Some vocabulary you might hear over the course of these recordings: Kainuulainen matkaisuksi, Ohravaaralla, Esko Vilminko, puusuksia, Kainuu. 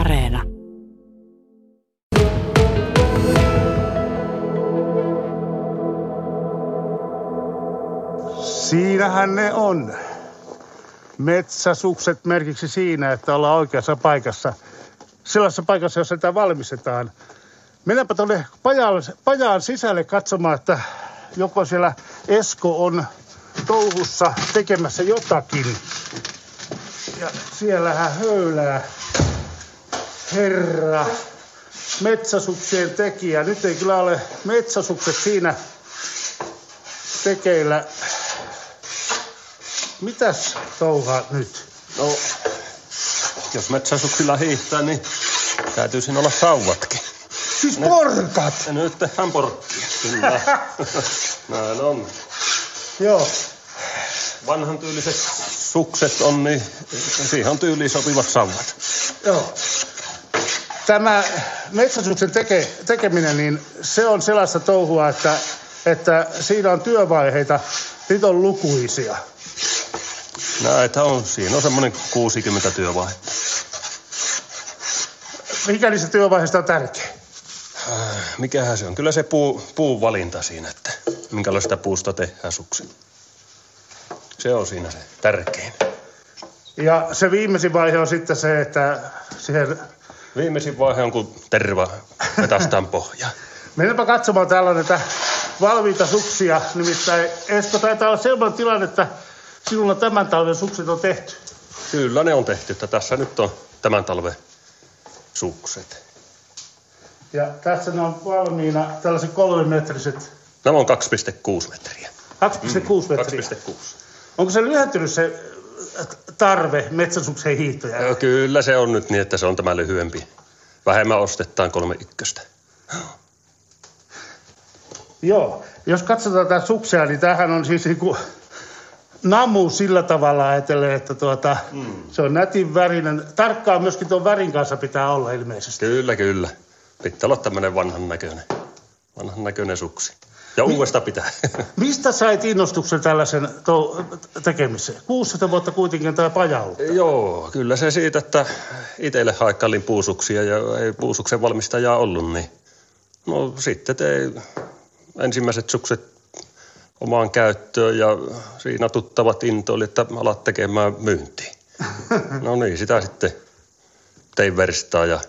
Areena. Siinähän ne on. Metsäsukset merkiksi siinä, että ollaan oikeassa paikassa. Sellaisessa paikassa, jossa sitä valmistetaan. Mennäänpä tuonne pajaan sisälle katsomaan, että joko siellä Esko on touhussa tekemässä jotakin. Ja siellähän höylää herra metsäsuksien tekijä. Nyt ei kyllä ole metsäsukset siinä tekeillä. Mitäs touhaa nyt? No, jos metsäsuksilla hiihtää, niin täytyy siinä olla sauvatkin. Siis porkat! Nyt tehdään porkkia, kyllä. Näin on. Joo. Vanhan tyyliset sukset on, niin siihen tyyliin sopivat sauvat. Joo. Tämä metsäsuksen tekeminen, niin se on sellaista touhua, että siinä on työvaiheita, niitä on lukuisia. Näitä on. Siinä on semmoinen 60 työvaihetta. Mikä niistä työvaiheista on tärkeä? Mikähän se on? Kyllä se puun valinta siinä, että minkälaista puusta tehdään suksen. Se on siinä se tärkein. Ja se viimeisin vaihe on sitten se, että siihen... Viimeisin vaihe on, kun terva vetästään pohjaan. Mennäänpä katsomaan täällä näitä valmiita suksia. Nimittäin Esko, taitaa olla sellainen tilanne, että sinulla tämän talven sukset on tehty. Kyllä ne on tehty, että tässä nyt on tämän talven sukset. Ja tässä ne on valmiina tällaiset 3-metriset. Nämä on 2,6 metriä. 2,6 metriä. 2,6. Onko se lyhentynyt se tarve metsäsukseen hiihtojälle? No, kyllä se on nyt niin, että se on tämä lyhyempi. Vähemmän ostetaan 3,1. Joo. Jos katsotaan tätä suksia, niin tämähän on siis niinku namu sillä tavalla etelleen, että se on nätin värinen. Tarkkaan myöskin tuon värin kanssa pitää olla ilmeisesti. Kyllä. Pitää olla tämmöinen vanhan näköinen suksi. Ja uudesta pitää. Mistä sait innostuksen tällaisen tekemiseen? 600 vuotta kuitenkin tämä paja ollut. Joo, kyllä se siitä, että itselle haikkailin puusuksia ja ei puusuksen valmistajaa ollut, niin no sitten tein ensimmäiset sukset omaan käyttöön ja siinä tuttavat intoili, että alat tekemään myyntiä. No niin, sitä sitten tein verstaa ja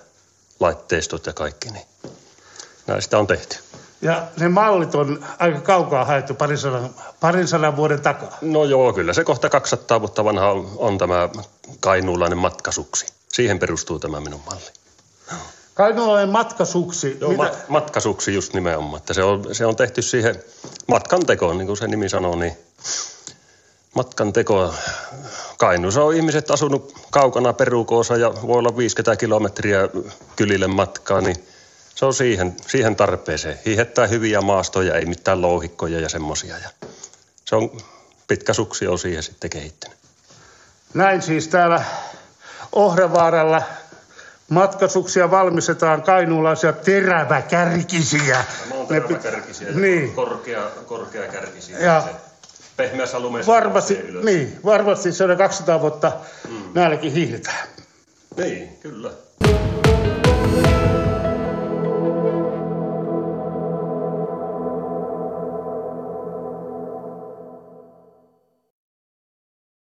laitteistot ja kaikki, niin näistä on tehty. Ja ne mallit on aika kaukaa haettu parin sadan vuoden takaa. No joo, kyllä se kohta 200 vuotta vanha on tämä kainuulainen matkaisuksi. Siihen perustuu tämä minun malli. Kainuulainen matkaisuksi? Joo, matkaisuksi just nimenomaan. Että se on tehty siihen matkantekoon, niin kuin se nimi sanoo, niin matkantekoon. Kainuussa on ihmiset asunut kaukana perukoossa ja voi olla 50 kilometriä kylille matkaa, niin se on siihen tarpeeseen. Hiihettää hyviä maastoja, ei mitään louhikkoja ja semmoisia. Se on pitkä suksi on siihen sitten kehittynyt. Näin siis täällä Ohravaaralla matkasuksia valmistetaan kainuulaisia teräväkärkisiä. Nämä on teräväkärkisiä, niin. korkeakärkisiä. Ja pehmeässä lumessa. Varmasti se on 200 vuotta näilläkin hiihdetään. Niin, kyllä.